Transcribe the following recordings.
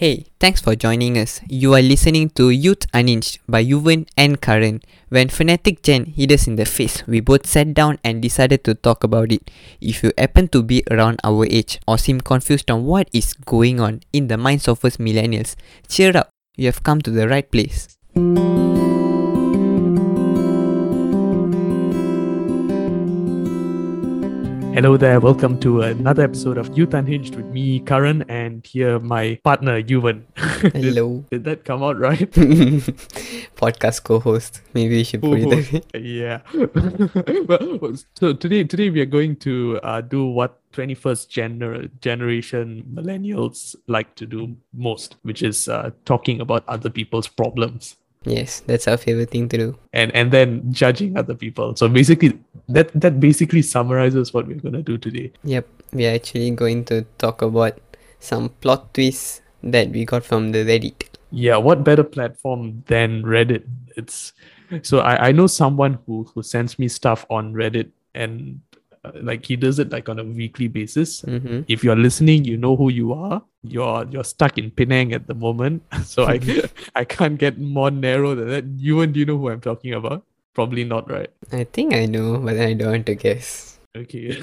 Hey, thanks for joining us. You are listening to Youth Unhinged by Yuvaan and Karan. When Fanatic Gen hit us in the face, we both sat down and decided to talk about it. If you happen to be around our age or seem confused on what is going on in the minds of us millennials, cheer up, you have come to the right place. Hello there, welcome to another episode of Youth Unhinged with me, Karan, and here my partner, Yuvaan. Hello. Did that come out right? Podcast co-host. Maybe we should put it that way. Yeah. So today we are going to do what 21st generation millennials like to do most, which is talking about other people's problems. Yes, that's our favorite thing to do. And then judging other people. So basically, that basically summarizes what we're going to do today. Yep, we're actually going to talk about some plot twists that we got from the Reddit. Yeah, what better platform than Reddit? I know someone who sends me stuff on Reddit, and he does it on a weekly basis. Mm-hmm. If you're listening, you know who you are. You're stuck in Penang at the moment, so I can't get more narrow than that. Do you know who I'm talking about? Probably not, right? I think I know, but I don't want to guess. Okay.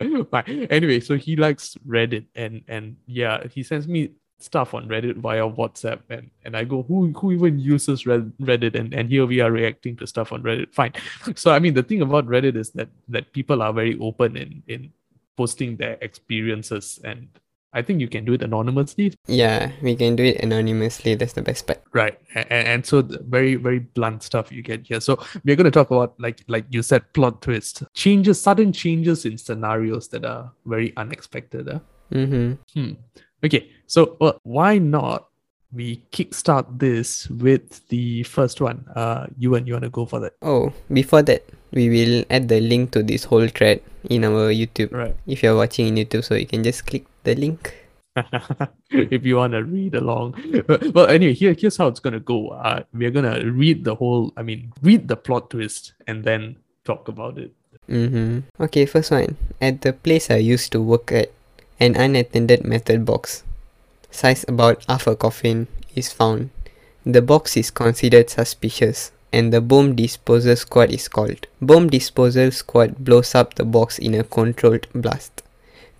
Anyway, so he likes Reddit, and yeah, he sends me stuff on Reddit via WhatsApp, and I go, who even uses Reddit? And here we are reacting to stuff on Reddit. Fine. So I mean, the thing about Reddit is that people are very open in posting their experiences, and I think you can do it anonymously. Yeah, we can do it anonymously. That's the best part. Right. And so the very, very blunt stuff you get here. So we're going to talk about, like you said, plot twists, sudden changes in scenarios that are very unexpected. Okay. So why not we kickstart this with the first one? Yuvaan, you want to go for that? Oh, before that, we will add the link to this whole thread in our YouTube. Right. If you're watching in YouTube, so you can just click the link if you want to read along. Well, anyway, here's how it's going to go. We're going to read the plot twist and then talk about it. Mm-hmm. Okay, first one. At the place I used to work at, an unattended metal box, size about half a coffin, is found. The box is considered suspicious, and the bomb disposal squad is called. Bomb disposal squad blows up the box in a controlled blast.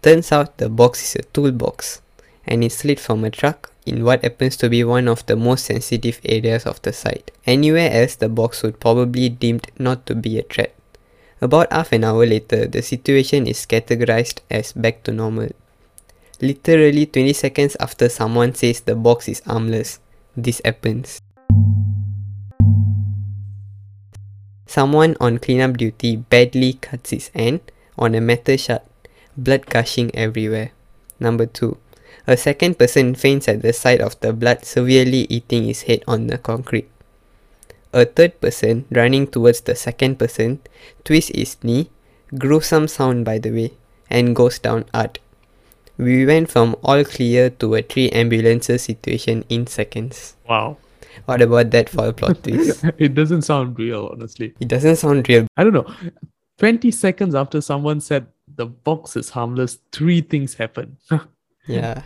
Turns out the box is a toolbox, and it's slid from a truck in what happens to be one of the most sensitive areas of the site. Anywhere else, the box would probably deemed not to be a threat. About half an hour later, the situation is categorized as back to normal. Literally 20 seconds after someone says the box is harmless, this happens. Someone on cleanup duty badly cuts his hand on a metal shard, blood gushing everywhere. Number 2. A second person faints at the sight of the blood severely hitting his head on the concrete. A third person, running towards the second person, twists his knee, gruesome sound by the way, and goes down hard. We went from all clear to a 3 ambulances situation in seconds. Wow. What about that for a plot twist? It doesn't sound real, honestly. It doesn't sound real. I don't know. 20 seconds after someone said the box is harmless, 3 things happen. Yeah.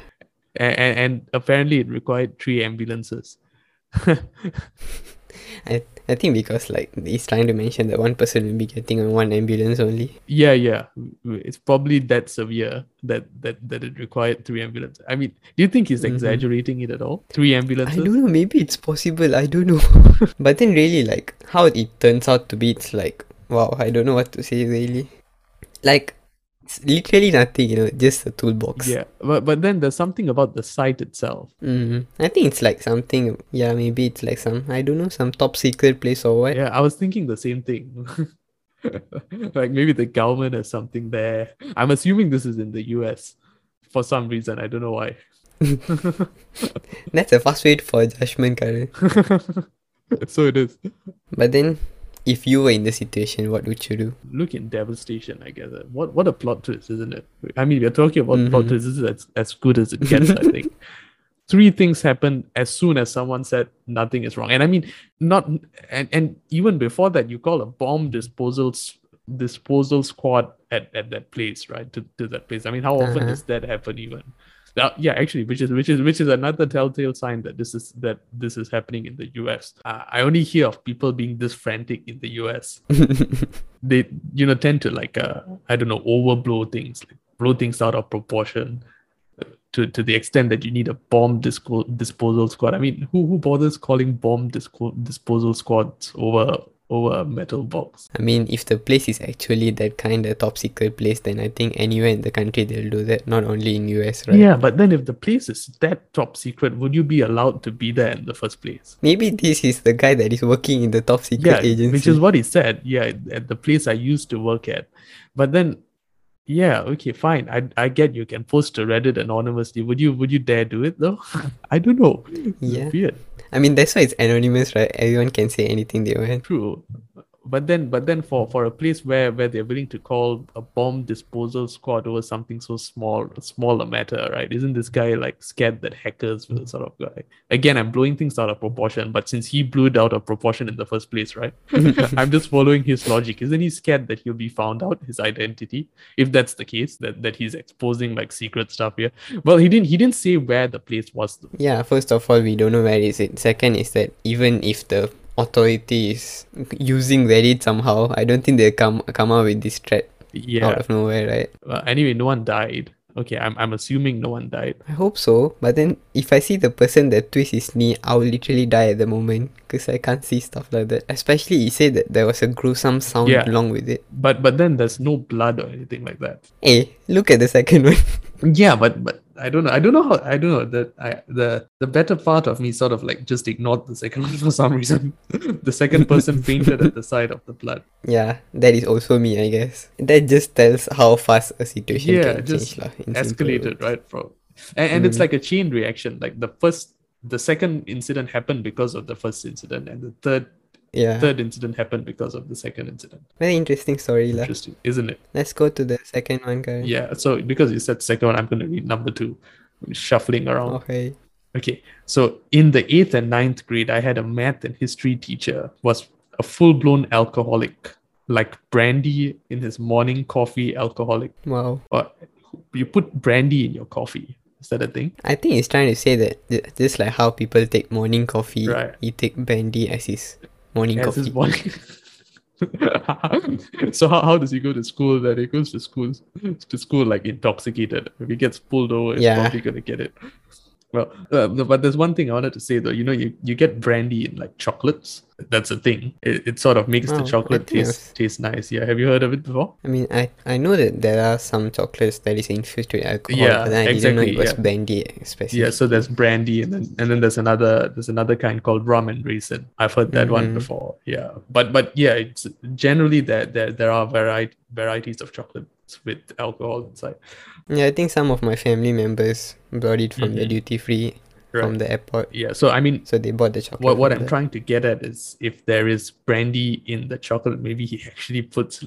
And apparently it required 3 ambulances. I think because he's trying to mention that one person will be getting on 1 ambulance only. Yeah. It's probably that severe that it required 3 ambulances. I mean, do you think he's exaggerating it at all? 3 ambulances? I don't know. Maybe it's possible. I don't know. But then really, how it turns out to be, it's wow, I don't know what to say really. It's literally nothing, just a toolbox. Yeah, but then there's something about the site itself. Mm-hmm. I think it's something, yeah, maybe it's some top secret place or what. Yeah, I was thinking the same thing. Maybe the government has something there. I'm assuming this is in the US for some reason. I don't know why. That's a fast way for judgment, Karan. So it is. But then, if you were in the situation, what would you do? Look in devastation, I guess. What a plot twist, isn't it? I mean, we're talking about plot twists. This is as good as it gets, I think. 3 things happened as soon as someone said nothing is wrong. And I mean, and even before that, you call a bomb disposal squad at that place, right? To that place. I mean, how often does that happen even? Yeah, actually, which is another telltale sign that this is happening in the US. I only hear of people being this frantic in the US. They, tend to overblow things, blow things out of proportion to the extent that you need a bomb disposal squad. I mean, who bothers calling bomb disposal squads over a metal box? I mean, if the place is actually that kind of top secret place, then I think anywhere in the country they'll do that, not only in US, right? Yeah, but then if the place is that top secret, would you be allowed to be there in the first place? Maybe this is the guy that is working in the top secret agency. Which is what he said, at the place I used to work at. But then, okay, fine. I get you can post to Reddit anonymously. Would you dare do it though? I don't know. It's weird. I mean, that's why it's anonymous, right? Everyone can say anything they want. True. But then for a place where they're willing to call a bomb disposal squad over something so small a matter, right? Isn't this guy scared that hackers will sort of guy? Again, I'm blowing things out of proportion, but since he blew it out of proportion in the first place, right? I'm just following his logic. Isn't he scared that he'll be found out, his identity? If that's the case, that he's exposing secret stuff here. Well, he didn't say where the place was though. Yeah, first of all, we don't know where is it. Second is that even if the authority is using Reddit somehow, I don't think they'll come up with this threat out of nowhere, right? Anyway, no one died. Okay, I'm assuming no one died. I hope so. But then if I see the person that twists his knee, I'll literally die at the moment because I can't see stuff like that. Especially you said that there was a gruesome sound along with it. But then there's no blood or anything like that. Hey, look at the second one. Yeah, but I don't know that the better part of me sort of just ignored the second one for some reason. The second person fainted at the side of the blood. Yeah, that is also me, I guess. That just tells how fast a situation can change. Yeah, just escalated right from, and it's like a chain reaction. Like the second incident happened because of the first incident, and the third incident happened because of the second incident. Very interesting story. Interesting, isn't it? Let's go to the second one, Karan. Yeah, so because you said second one, I'm going to read number two, shuffling around. Okay. So in the 8th and 9th grade, I had a math and history teacher who was a full-blown alcoholic, like brandy in his morning coffee alcoholic. Wow. Or you put brandy in your coffee. Is that a thing? I think he's trying to say that just like how people take morning coffee, right, he take brandy as his morning coffee. So how does he go to school? That he goes to school intoxicated. If he gets pulled over, he's probably gonna get it. Well, but there's one thing I wanted to say though. You get brandy in chocolates. That's a thing. It sort of makes the chocolate taste nice. Yeah, have you heard of it before? I mean, I know that there are some chocolates that is infused with alcohol. Yeah, but then I didn't know it was brandy specifically. Yeah, so there's brandy, and then there's another kind called rum and raisin. I've heard that one before. Yeah, but yeah, it's generally there are varieties of chocolate with alcohol inside. Yeah, I think some of my family members brought it from the duty free from the airport. Yeah, so I mean, so they bought the chocolate. What I'm trying to get at is if there is brandy in the chocolate, maybe he actually puts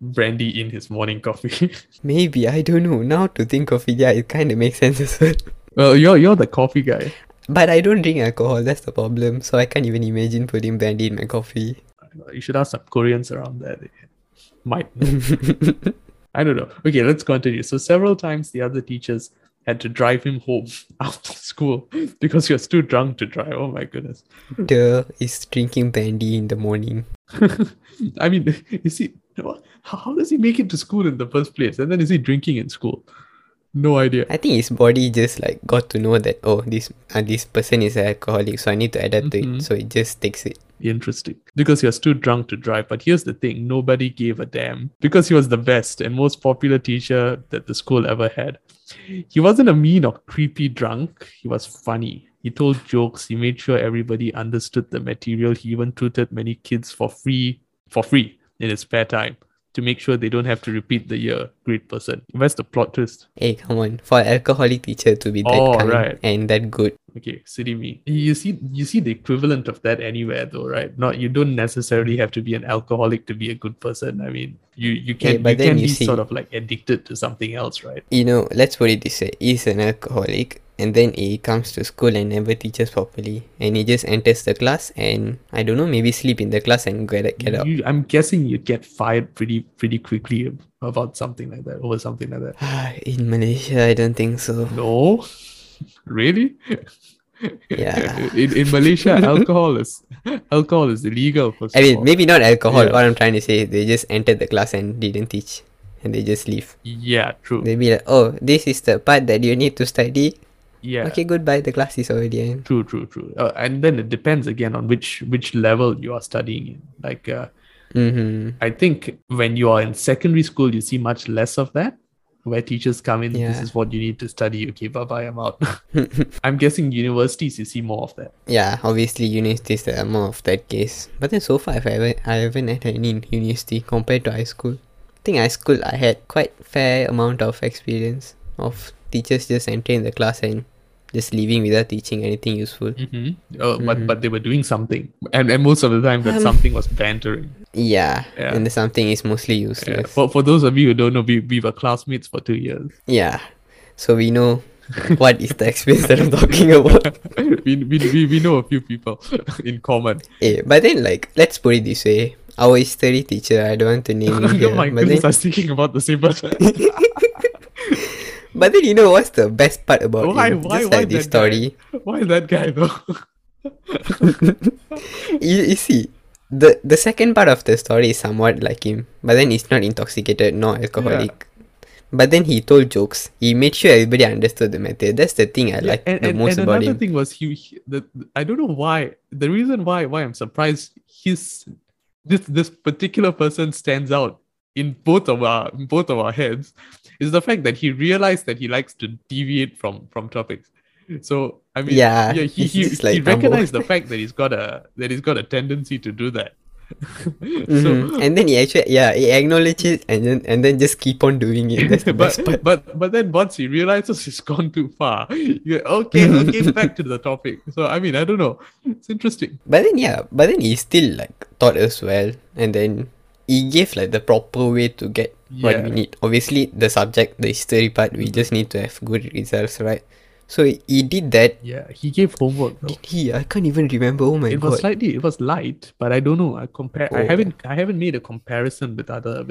brandy in his morning coffee. Maybe, I don't know. Now to think of it, it kind of makes sense as well. Well, you're the coffee guy. But I don't drink alcohol, that's the problem. So I can't even imagine putting brandy in my coffee. You should ask some Koreans around there. They might. I don't know. Okay, let's continue. So several times the other teachers had to drive him home after school because he was too drunk to drive. Oh my goodness. Duh, he's drinking brandy in the morning. I mean, is he? How does he make it to school in the first place? And then is he drinking in school? No idea. I think his body just got to know that, oh, this person is an alcoholic, so I need to adapt to it. So it just takes it. Interesting. Because he was too drunk to drive. But here's the thing, nobody gave a damn. Because he was the best and most popular teacher that the school ever had. He wasn't a mean or creepy drunk. He was funny. He told jokes. He made sure everybody understood the material. He even tutored many kids for free in his spare time, to make sure they don't have to repeat the year. Great person. Where's the plot twist? Hey, come on. For an alcoholic teacher to be that kind and that good. Okay, silly me. You see the equivalent of that anywhere though, right? You don't necessarily have to be an alcoholic to be a good person. I mean, you can be sort of addicted to something else, right? Let's put it this way. He's an alcoholic and then he comes to school and never teaches properly. And he just enters the class and, I don't know, maybe sleep in the class and get out. I'm guessing you'd get fired pretty quickly about something like that, over something like that? In Malaysia, I don't think so. No? Really? Yeah. In Malaysia, alcohol is illegal. First, I mean, maybe not alcohol. Yeah. What I'm trying to say, they just entered the class and didn't teach, and they just leave. Yeah, true. They'd be like, oh, this is the part that you need to study. Yeah. Okay, goodbye. The class is already in. True. And then it depends again on which level you are studying in. Like, I think when you are in secondary school, you see much less of that, where teachers come in, This is what you need to study. Okay, bye-bye, I'm out. I'm guessing universities, you see more of that. Yeah, obviously universities, there are more of that case. But then so far, I haven't had any in university compared to high school. I think high school, I had quite fair amount of experience of teachers just entering the class and just leaving without teaching anything useful. But they were doing something. And most of the time that something was bantering. Yeah. And the something is mostly useless. Yeah. For those of you who don't know, we were classmates for 2 years. Yeah. So we know what is the experience that I'm talking about. we know a few people in common. Yeah, but then let's put it this way. Our history teacher, I don't want to name him here. Oh my goodness, I was thinking about the same person. But then you know what's the best part about him? This story. Why that guy though? you see, the second part of the story is somewhat like him. But then he's not intoxicated, nor alcoholic. Yeah. But then he told jokes. He made sure everybody understood the method. That's the thing I liked most about him. And another thing was, I don't know why. The reason why I'm surprised, this particular person stands out in both of our heads, is the fact that he realized that he likes to deviate from topics. So I mean, he recognized the fact that he's got a tendency to do that. So, and then he actually he acknowledges and then just keep on doing it. That's the best part. But then once he realizes he's gone too far, okay, back to the topic. So I mean, I don't know, it's interesting. But then he still taught us well, and then he gave the proper way to get what we need. Obviously, the subject, the history part, we just need to have good results, right? So he did that. Yeah, he gave homework. Though. Did he? I can't even remember. Oh my god! It was light, but I don't know. I haven't made a comparison with other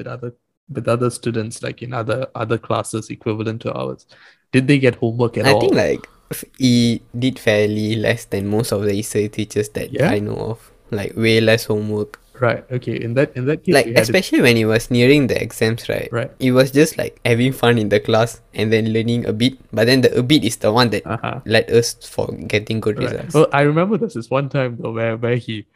students in other classes equivalent to ours. Did they get homework at all? I think he did fairly less than most of the history teachers that I know of. Way less homework. Right. Okay. In that case, especially when he was nearing the exams, right? Right. He was just having fun in the class and then learning a bit. But then the a bit is the one that led us for getting good results. Well, I remember there's this one time though where he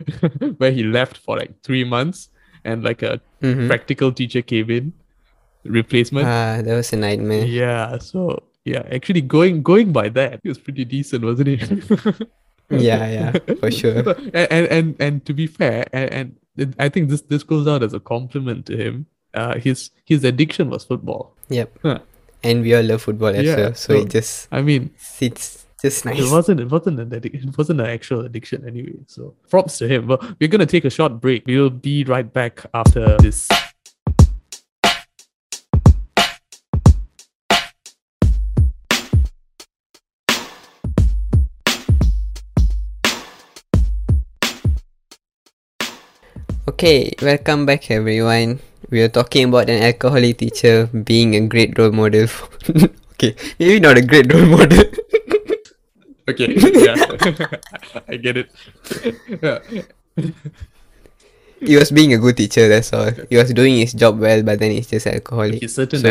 left for 3 months and a practical teacher came in, replacement. That was a nightmare. Yeah. So actually going by that, he was pretty decent, wasn't he? yeah, for sure. and to be fair, and I think this goes out as a compliment to him. His addiction was football. Yep. Huh. And we all love football as well. So it just it's just nice. It wasn't an actual addiction anyway. So props to him. Well, we're gonna take a short break. We'll be right back after this. Okay, welcome back everyone. We are talking about an alcoholic teacher being a great role model. Okay, maybe not a great role model. Okay, yeah. I get it. He was being a good teacher, that's all. He was doing his job well, but then he's just alcoholic. Certain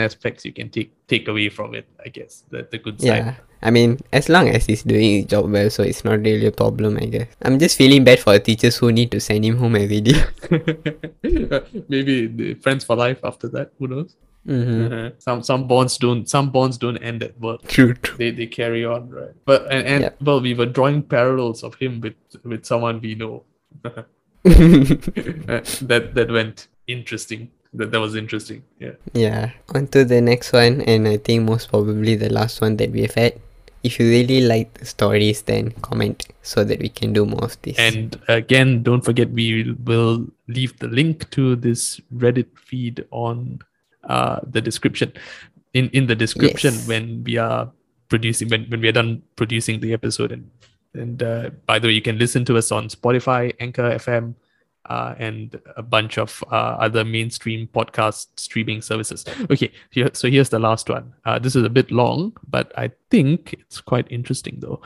aspects you can take away from it, I guess. The good side. I mean, as long as he's doing his job well, so it's not really a problem, I guess. I'm just feeling bad for teachers who need to send him home every day. Maybe the friends for life after that. Who knows? Mm-hmm. Uh-huh. Some bonds don't end at birth. True. They carry on, right? But well, we were drawing parallels of him with someone we know. That went interesting. That was interesting. Yeah. On to the next one, and I think most probably the last one that we've had. If you really like the stories, then comment so that we can do more of this. And again, don't forget, we will leave the link to this Reddit feed on the description. In the description, when we are producing, when we are done producing the episode. And by the way, you can listen to us on Spotify, Anchor FM, and a bunch of other mainstream podcast streaming services. Okay, so here's the last one. This is a bit long, but I think it's quite interesting though.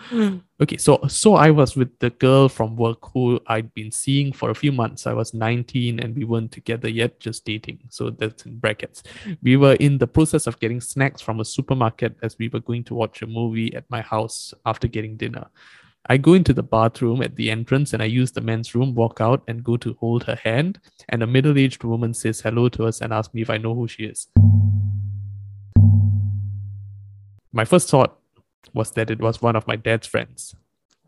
Okay, so I was with the girl from work who I'd been seeing for a few months. I was 19 and we weren't together yet, just dating. So that's in brackets. We were in the process of getting snacks from a supermarket as we were going to watch a movie at my house after getting dinner. I go into the bathroom at the entrance and I use the men's room, walk out and go to hold her hand. And a middle-aged woman says hello to us and asks me if I know who she is. My first thought was that it was one of my dad's friends,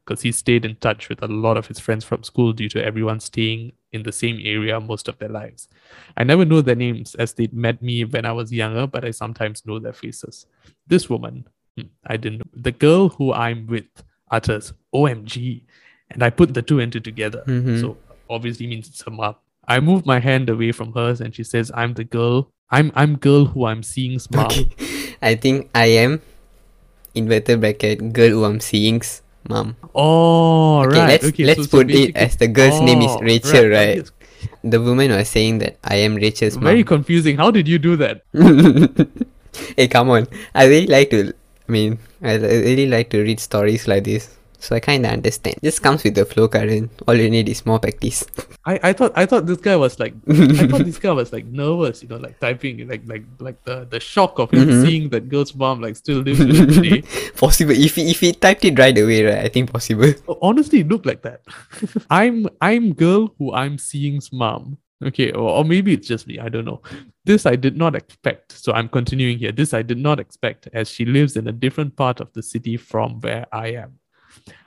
because he stayed in touch with a lot of his friends from school due to everyone staying in the same area most of their lives. I never know their names as they'd met me when I was younger, but I sometimes know their faces. This woman, I didn't know. The girl who I'm with utters, OMG. And I put the two and two together. Mm-hmm. So obviously means it's her mom. I move my hand away from hers and she says, I'm the girl. I'm girl who I'm seeing's mom. Okay. I think I am, inverted bracket, girl who I'm seeing's mom. Oh, okay, right. Let's put it as the girl's name is Rachel, right? Yes. The woman was saying that I am Rachel's mom. Very confusing. How did you do that? Hey, come on. I really like to read stories like this. So I kind of understand. This comes with the flow, Karan. All you need is more practice. I thought this guy was like nervous, you know, like typing, like the shock of him seeing that girl's mom like still lives with him today. Possible if he typed it right away, right? I think possible. Honestly, it looked like that. I'm girl who I'm seeing's mom. Okay, or maybe it's just me, I don't know. This I did not expect, so I'm continuing here. This I did not expect, as she lives in a different part of the city from where I am.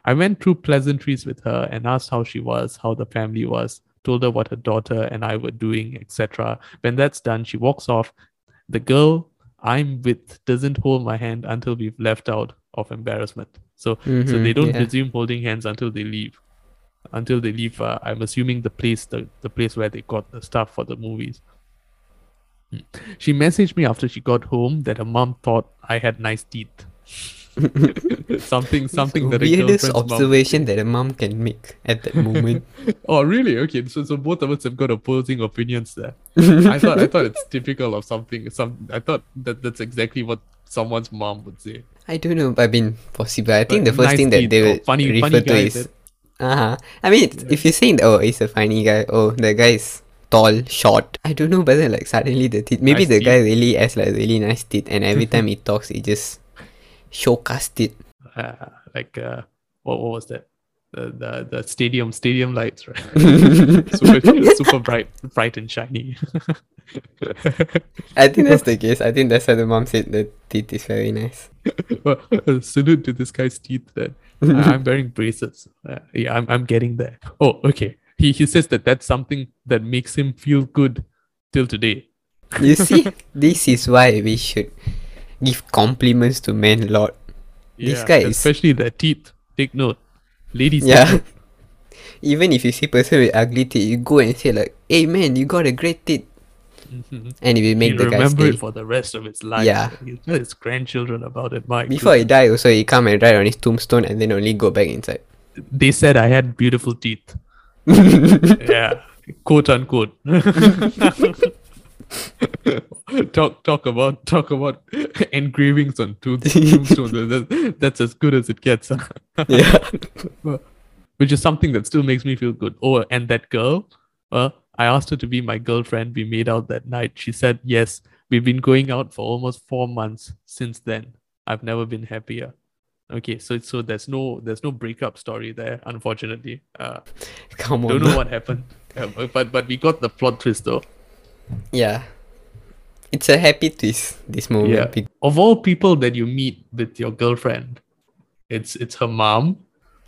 I went through pleasantries with her and asked how she was, how the family was, told her what her daughter and I were doing, etc. When that's done, she walks off. The girl I'm with doesn't hold my hand until we've left out of embarrassment. So they don't resume holding hands until they leave. I'm assuming the place where they got the stuff for the movies. She messaged me after she got home that her mom thought I had nice teeth. something that weirdest observation that a mom can make at that moment. Oh, really? Okay, so both of us have got opposing opinions there. I thought it's typical of something. I thought that's exactly what someone's mom would say. I don't know. I mean, possible. I think the first nice thing that they would refer to is. I mean, if you're saying, oh, he's a funny guy, oh, the guy is tall, short. I don't know whether, like, suddenly the teeth... Maybe nice the teeth. Guy really has, like, really nice teeth, and every time he talks, he just showcasts it. What was that? The stadium lights, right? super bright and shiny. I think that's the case. I think that's why the mom said the teeth is very nice. Well, salute to this guy's teeth then. I'm wearing braces. Yeah, I'm getting there. Oh, okay. He says that that's something that makes him feel good till today. You see, this is why we should give compliments to men a lot. Yeah, this guy especially their teeth. Take note. Ladies, even if you see person with ugly teeth, you go and say like, "Hey man, you got a great teeth," and it will make the guy remember it for the rest of his life. Yeah, he'll tell his grandchildren about it. Mike, before he dies, also he come and write on his tombstone, and then only go back inside. They said I had beautiful teeth. Yeah, quote unquote. Talk about engravings on tombstones. That's as good as it gets. Yeah, which is something that still makes me feel good. Oh, and that girl, I asked her to be my girlfriend. We made out that night. She said yes. We've been going out for almost 4 months since then. I've never been happier. Okay, so there's no breakup story there, unfortunately. Come on, don't know what happened, but we got the plot twist though. Yeah, it's a happy twist, this moment. Yeah. Of all people that you meet with your girlfriend, it's her mom.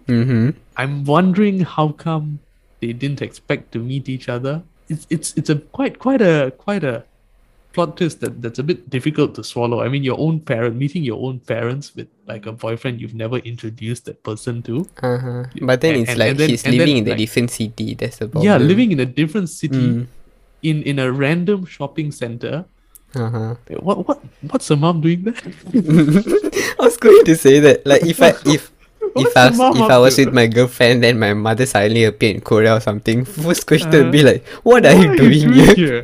I'm wondering how come they didn't expect to meet each other. It's a quite a plot twist that's a bit difficult to swallow. I mean, meeting your own parents with like a boyfriend you've never introduced that person to. But then he's living in a different city. That's the problem. Yeah, living in a different city. In a random shopping center. What's the mom doing there? I was going to say that. Like if If I was with my girlfriend, then my mother suddenly appeared in Korea or something, first question would be like, What are you doing here?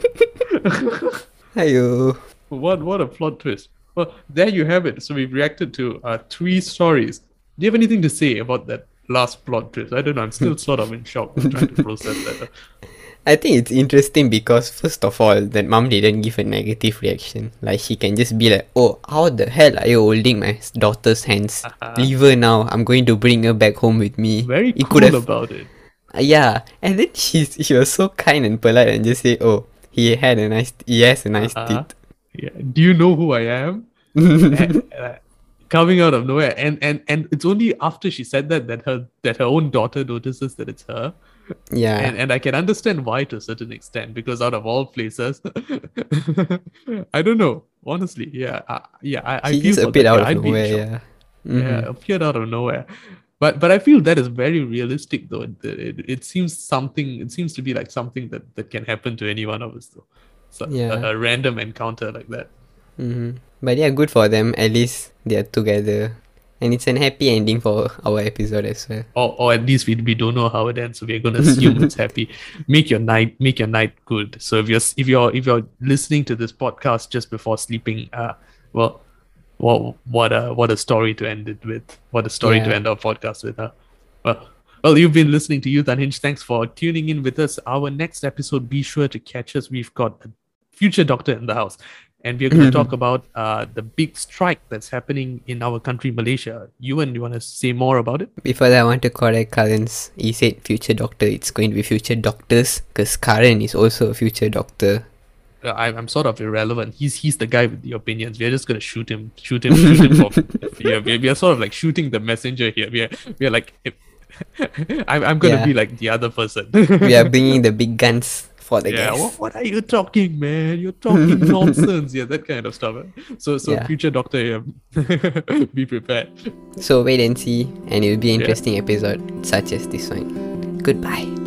Ayo. What a plot twist. Well, there you have it. So we've reacted to three stories. Do you have anything to say about that last plot twist? I don't know. I'm still sort of in shock when trying to process that. I think it's interesting because, first of all, that mom didn't give a negative reaction. Like, she can just be like, oh, how the hell are you holding my daughter's hands? Leave her now. I'm going to bring her back home with me. Very cool about it. Yeah. And then she was so kind and polite and just say, oh, he has a nice teeth. Yeah. Do you know who I am? Coming out of nowhere. And it's only after she said that her own daughter notices that it's her. Yeah, and I can understand why to a certain extent, because out of all places, I don't know, honestly. Appeared out of nowhere. But I feel that is very realistic, though. It seems something. It seems to be like something that can happen to any one of us, though. So a random encounter like that. Mm-hmm. But yeah, good for them. At least they are together. And it's a happy ending for our episode as well. Or at least we don't know how it ends, so we're gonna assume it's happy. Make your night good. So if you're listening to this podcast just before sleeping, what a story to end it with. What a story to end our podcast with. Well, you've been listening to Youth Unhinged. Thanks for tuning in with us. Our next episode, be sure to catch us. We've got a future doctor in the house. And we're going to talk about the big strike that's happening in our country, Malaysia. Yuvaan, do you want to say more about it? Before that, I want to correct Karan. He said future doctor. It's going to be future doctors, because Karan is also a future doctor. I'm sort of irrelevant. He's the guy with the opinions. We're just going to shoot him. We're sort of like shooting the messenger here. We're like, I'm going to be like the other person. We are bringing the big guns. What are you talking, man? You're talking nonsense. Yeah, that kind of stuff. So future doctor, be prepared. So wait and see, and it'll be an interesting episode such as this one. Goodbye.